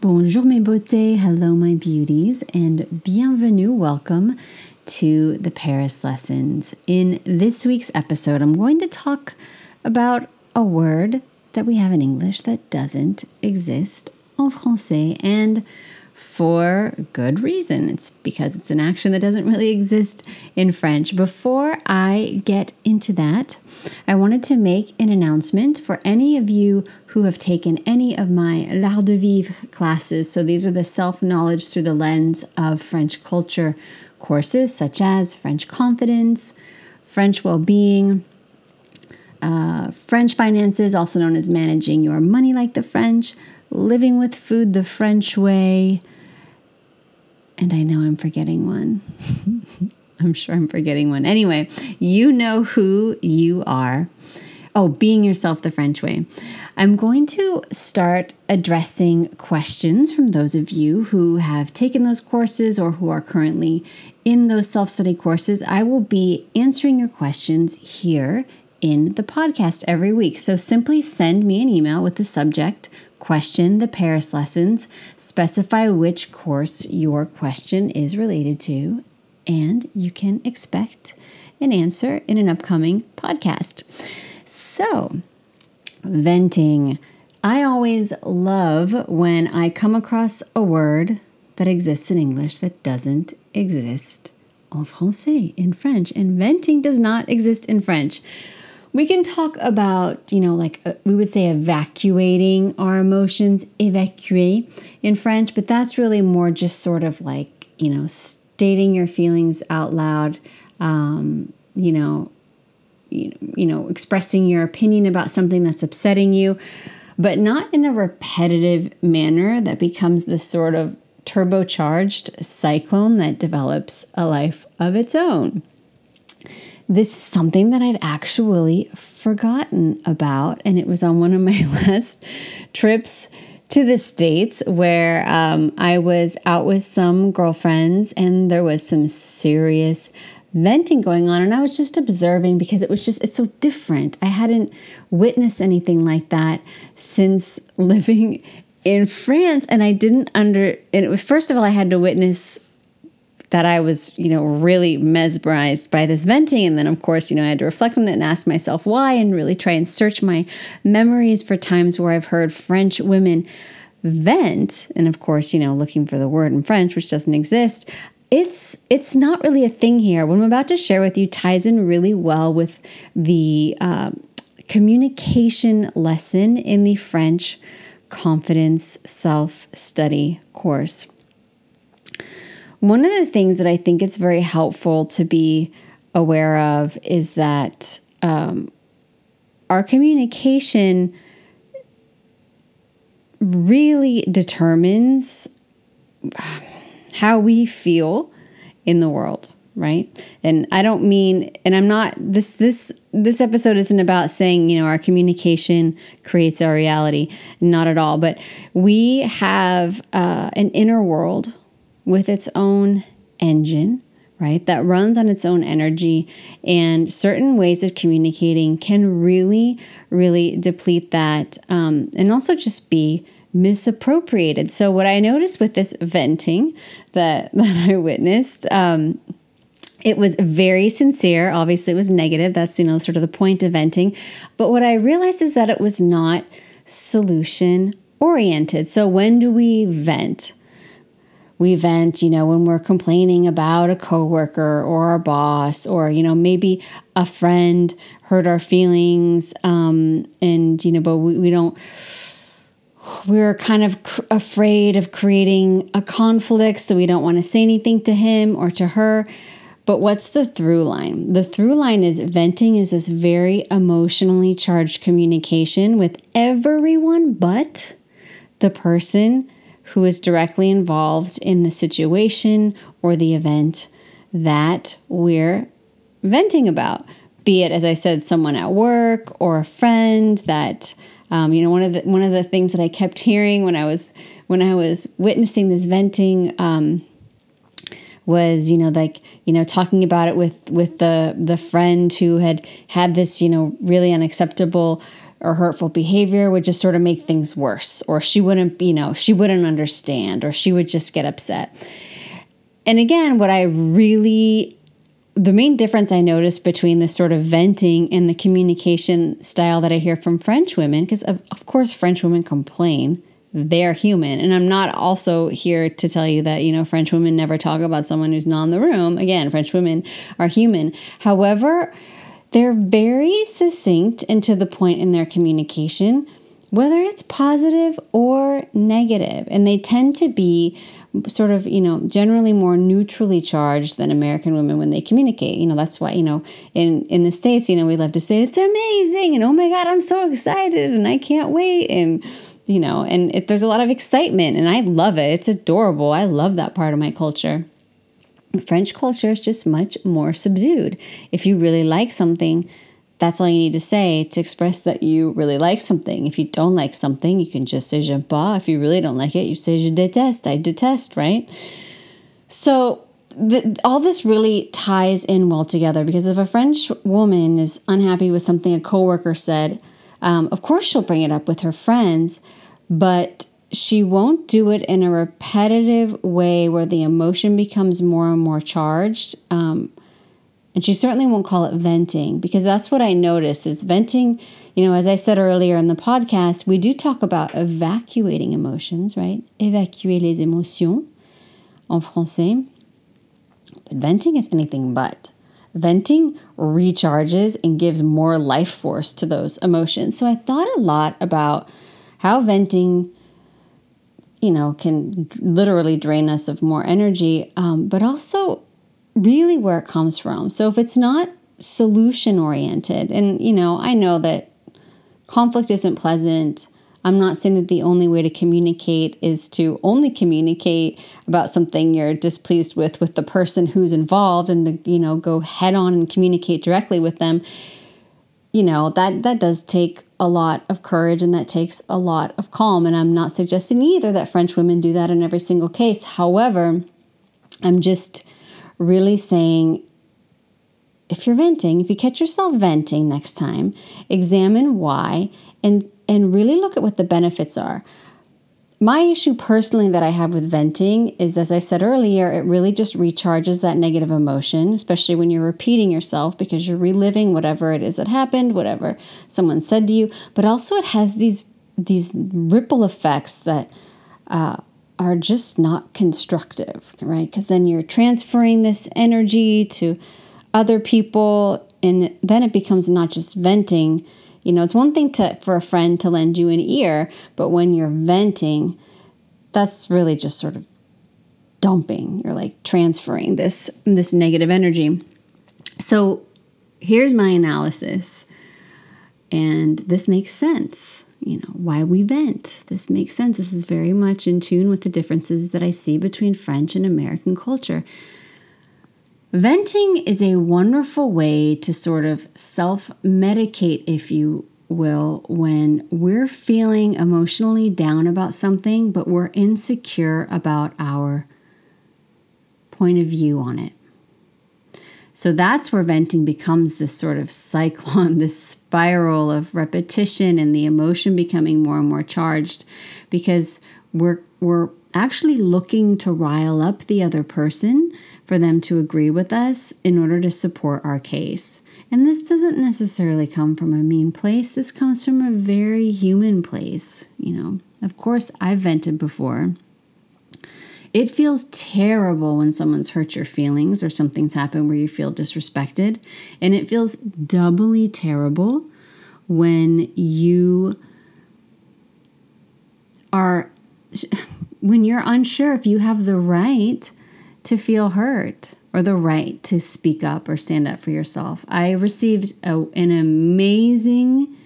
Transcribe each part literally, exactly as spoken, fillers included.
Bonjour mes beautés, hello my beauties, and bienvenue, welcome to the Paris Lessons. In this week's episode, I'm going to talk about a word that we have in English that doesn't exist en français, and for good reason. It's because it's an action that doesn't really exist in French. Before I get into that, I wanted to make an announcement for any of you who have taken any of my L'Art de Vivre classes. So these are the self-knowledge through the lens of French culture courses, such as French Confidence, French Well-Being, uh, French Finances, also known as Managing Your Money Like the French, Living with Food the French Way, and I know I'm forgetting one. I'm sure I'm forgetting one. Anyway, you know who you are. Oh, Being Yourself the French Way. I'm going to start addressing questions from those of you who have taken those courses or who are currently in those self-study courses. I will be answering your questions here in the podcast every week. So simply send me an email with the subject Question the Paris Lessons, specify which course your question is related to, and you can expect an answer in an upcoming podcast. So, venting. I always love when I come across a word that exists in English that doesn't exist en français, in French, and venting does not exist in French. We can talk about, you know, like uh, we would say evacuating our emotions, évacuer in French, but that's really more just sort of like, you know, stating your feelings out loud, um, you know, you, you know, expressing your opinion about something that's upsetting you, but not in a repetitive manner that becomes this sort of turbocharged cyclone that develops a life of its own. This is something that I'd actually forgotten about, and it was on one of my last trips to the States where um, I was out with some girlfriends, and there was some serious venting going on, and I was just observing because it was just, it's so different. I hadn't witnessed anything like that since living in France, and I didn't under, and it was, first of all, I had to witness that I was, you know, really mesmerized by this venting. And then, of course, you know, I had to reflect on it and ask myself why and really try and search my memories for times where I've heard French women vent. And, of course, you know, looking for the word in French, which doesn't exist. It's it's not really a thing here. What I'm about to share with you ties in really well with the uh, communication lesson in the French Confidence Self-Study course. One of the things that I think it's very helpful to be aware of is that um, our communication really determines how we feel in the world, right? And I don't mean, and I'm not, this this this episode isn't about saying, you know, our communication creates our reality, not at all, but we have uh, an inner world with its own engine, right, that runs on its own energy, and certain ways of communicating can really, really deplete that um, and also just be misappropriated. So what I noticed with this venting that, that I witnessed, um, it was very sincere. Obviously, it was negative. That's, you know, sort of the point of venting. But what I realized is that it was not solution-oriented. So when do we vent? We vent, you know, when we're complaining about a coworker or our boss, or, you know, maybe a friend hurt our feelings, um, and, you know, but we, we don't, we're kind of cr- afraid of creating a conflict, so we don't want to say anything to him or to her. But what's the through line? The through line is venting is this very emotionally charged communication with everyone but the person who is directly involved in the situation or the event that we're venting about, be it, as I said, someone at work or a friend that, um, you know, one of the, one of the things that I kept hearing when I was, when I was witnessing this venting, um, was, you know, like, you know, talking about it with, with the, the friend who had had this, you know, really unacceptable or hurtful behavior would just sort of make things worse, or she wouldn't, you know, she wouldn't understand, or she would just get upset. And again, what I really, the main difference I noticed between this sort of venting and the communication style that I hear from French women, because of, of course French women complain, they're human. And I'm not also here to tell you that, you know, French women never talk about someone who's not in the room. Again, French women are human. However, they're very succinct and to the point in their communication, whether it's positive or negative. And they tend to be sort of, you know, generally more neutrally charged than American women when they communicate. You know, that's why, you know, in, in the States, you know, we love to say, it's amazing, and oh my God, I'm so excited, and I can't wait, and, you know, and it, there's a lot of excitement, and I love it. It's adorable. I love that part of my culture. French culture is just much more subdued. If you really like something, that's all you need to say to express that you really like something. If you don't like something, you can just say j'aime pas. If you really don't like it, you say je déteste, I detest, right? So the, all this really ties in well together, because if a French woman is unhappy with something a coworker said, um, of course she'll bring it up with her friends, but she won't do it in a repetitive way where the emotion becomes more and more charged. Um, and she certainly won't call it venting, because that's what I notice is venting. You know, as I said earlier in the podcast, we do talk about evacuating emotions, right? Évacuer les émotions en français. But venting is anything but. Venting recharges and gives more life force to those emotions. So I thought a lot about how venting, you know, can literally drain us of more energy, um, but also really where it comes from. So if it's not solution oriented, and, you know, I know that conflict isn't pleasant. I'm not saying that the only way to communicate is to only communicate about something you're displeased with, with the person who's involved, and to, you know, go head on and communicate directly with them. You know, that, that does take a lot of courage, and that takes a lot of calm. And I'm not suggesting either that French women do that in every single case. However, I'm just really saying, if you're venting, if you catch yourself venting next time, examine why, and, and really look at what the benefits are. My issue personally that I have with venting is, as I said earlier, it really just recharges that negative emotion, especially when you're repeating yourself, because you're reliving whatever it is that happened, whatever someone said to you. But also it has these these ripple effects that uh, are just not constructive, right? Because then you're transferring this energy to other people, and then it becomes not just venting. You know, it's one thing to for a friend to lend you an ear, but when you're venting, that's really just sort of dumping. You're like transferring this, this negative energy. So here's my analysis, and this makes sense. You know, why we vent. This makes sense. This is very much in tune with the differences that I see between French and American culture. Venting is a wonderful way to sort of self-medicate, if you will, when we're feeling emotionally down about something, but we're insecure about our point of view on it. So that's where venting becomes this sort of cyclone, this spiral of repetition, and the emotion becoming more and more charged, because we're we're actually looking to rile up the other person for them to agree with us in order to support our case. And this doesn't necessarily come from a mean place. This comes from a very human place. You know, of course, I've vented before. It feels terrible when someone's hurt your feelings or something's happened where you feel disrespected. And it feels doubly terrible when you are, when you're unsure if you have the right to feel hurt or the right to speak up or stand up for yourself. I received a, an amazing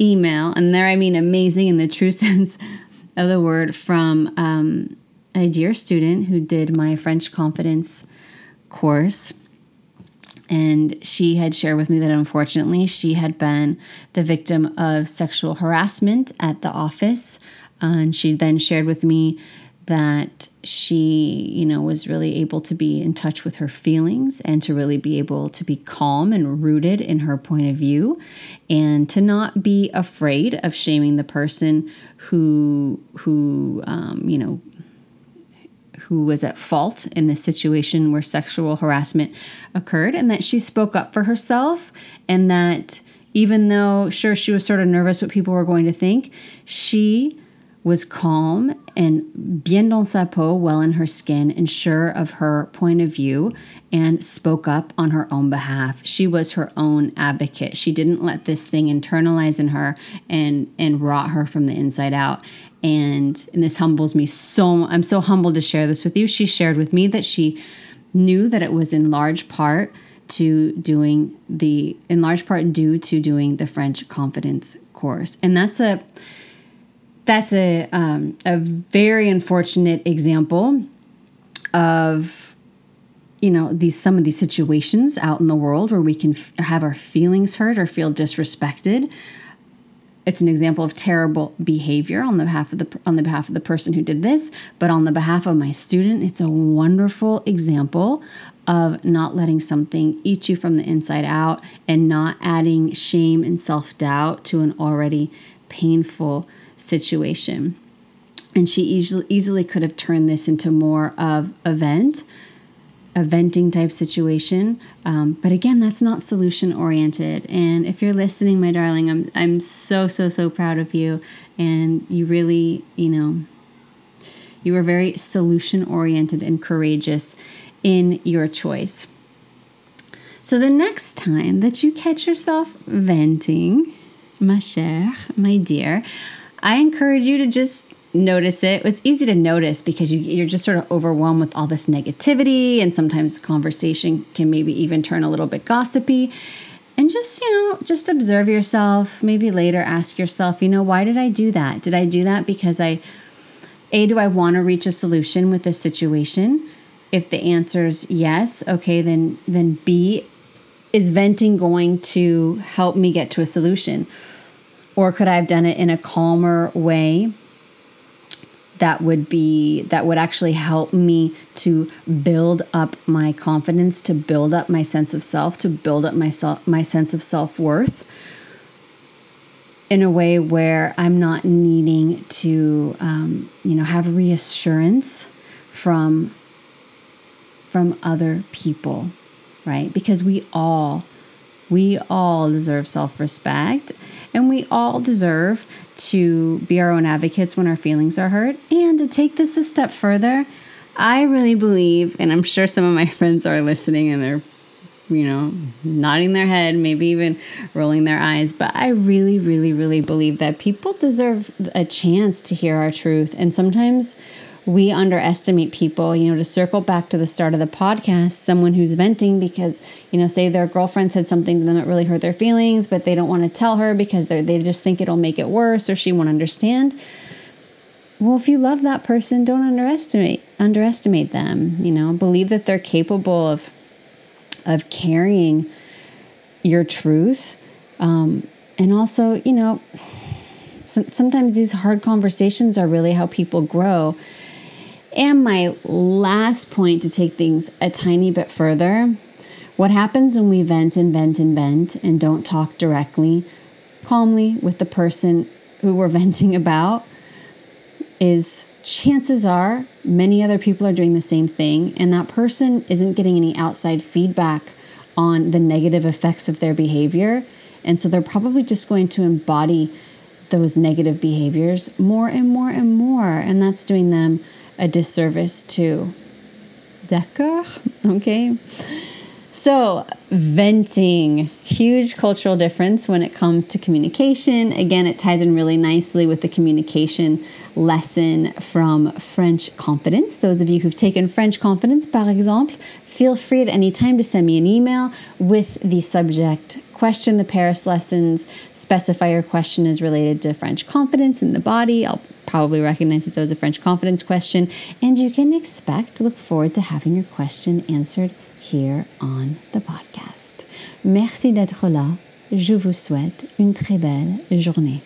email, and there I mean amazing in the true sense of the word, from um, a dear student who did my French Confidence course. And she had shared with me that unfortunately she had been the victim of sexual harassment at the office. Uh, and she then shared with me that she, you know, was really able to be in touch with her feelings and to really be able to be calm and rooted in her point of view, and to not be afraid of shaming the person who, who, um, you know, who was at fault in this situation where sexual harassment occurred, and that she spoke up for herself, and that even though, sure, she was sort of nervous what people were going to think, she was calm and bien dans sa peau, well in her skin, and sure of her point of view, and spoke up on her own behalf. She was her own advocate. She didn't let this thing internalize in her and, and rot her from the inside out. And, and this humbles me so, I'm so humbled to share this with you. She shared with me that she knew that it was in large part to doing the, in large part due to doing the French Confidence course. And that's a, That's a um, a very unfortunate example of, you know, these some of these situations out in the world where we can f- have our feelings hurt or feel disrespected. It's an example of terrible behavior on the behalf of the on the behalf of the person who did this, but on the behalf of my student, it's a wonderful example of not letting something eat you from the inside out and not adding shame and self-doubt to an already painful situation. And she easily easily could have turned this into more of a vent, a venting type situation. Um, but again, that's not solution oriented. And if you're listening, my darling, I'm I'm so so so proud of you. And you really, you know, you were very solution oriented and courageous in your choice. So the next time that you catch yourself venting, ma chère, my dear, I encourage you to just notice it. It's easy to notice because you, you're just sort of overwhelmed with all this negativity, and sometimes the conversation can maybe even turn a little bit gossipy. And just, you know, just observe yourself. Maybe later ask yourself, you know, why did I do that? Did I do that because I, A, do I want to reach a solution with this situation? If the answer is yes, okay, then then B, is venting going to help me get to a solution? Or could I have done it in a calmer way that would be that would actually help me to build up my confidence, to build up my sense of self, to build up my, self, my sense of self-worth in a way where I'm not needing to, um, you know, have reassurance from, from other people, right? Because we all, we all deserve self-respect. And we all deserve to be our own advocates when our feelings are hurt. And to take this a step further, I really believe, and I'm sure some of my friends are listening and they're, you know, nodding their head, maybe even rolling their eyes, but I really, really, really believe that people deserve a chance to hear our truth. And sometimes we underestimate people. You know, to circle back to the start of the podcast, someone who's venting because, you know, say their girlfriend said something to them that really hurt their feelings, but they don't want to tell her because they they just think it'll make it worse or she won't understand. Well, if you love that person, don't underestimate underestimate them. You know, believe that they're capable of of carrying your truth, um, and also, you know, sometimes these hard conversations are really how people grow. And my last point, to take things a tiny bit further, what happens when we vent and vent and vent and don't talk directly, calmly with the person who we're venting about, is chances are many other people are doing the same thing, and that person isn't getting any outside feedback on the negative effects of their behavior. And so they're probably just going to embody those negative behaviors more and more and more, and that's doing them a disservice too. D'accord? Okay. So venting, huge cultural difference when it comes to communication. Again, it ties in really nicely with the communication lesson from French Confidence. Those of you who've taken French Confidence, par exemple, feel free at any time to send me an email with the subject question, the Paris lessons. Specify your question is related to French Confidence in the body. I'll probably recognize that those are French Confidence question, and you can expect, look forward to having your question answered here on the podcast. Merci d'être là. Je vous souhaite une très belle journée.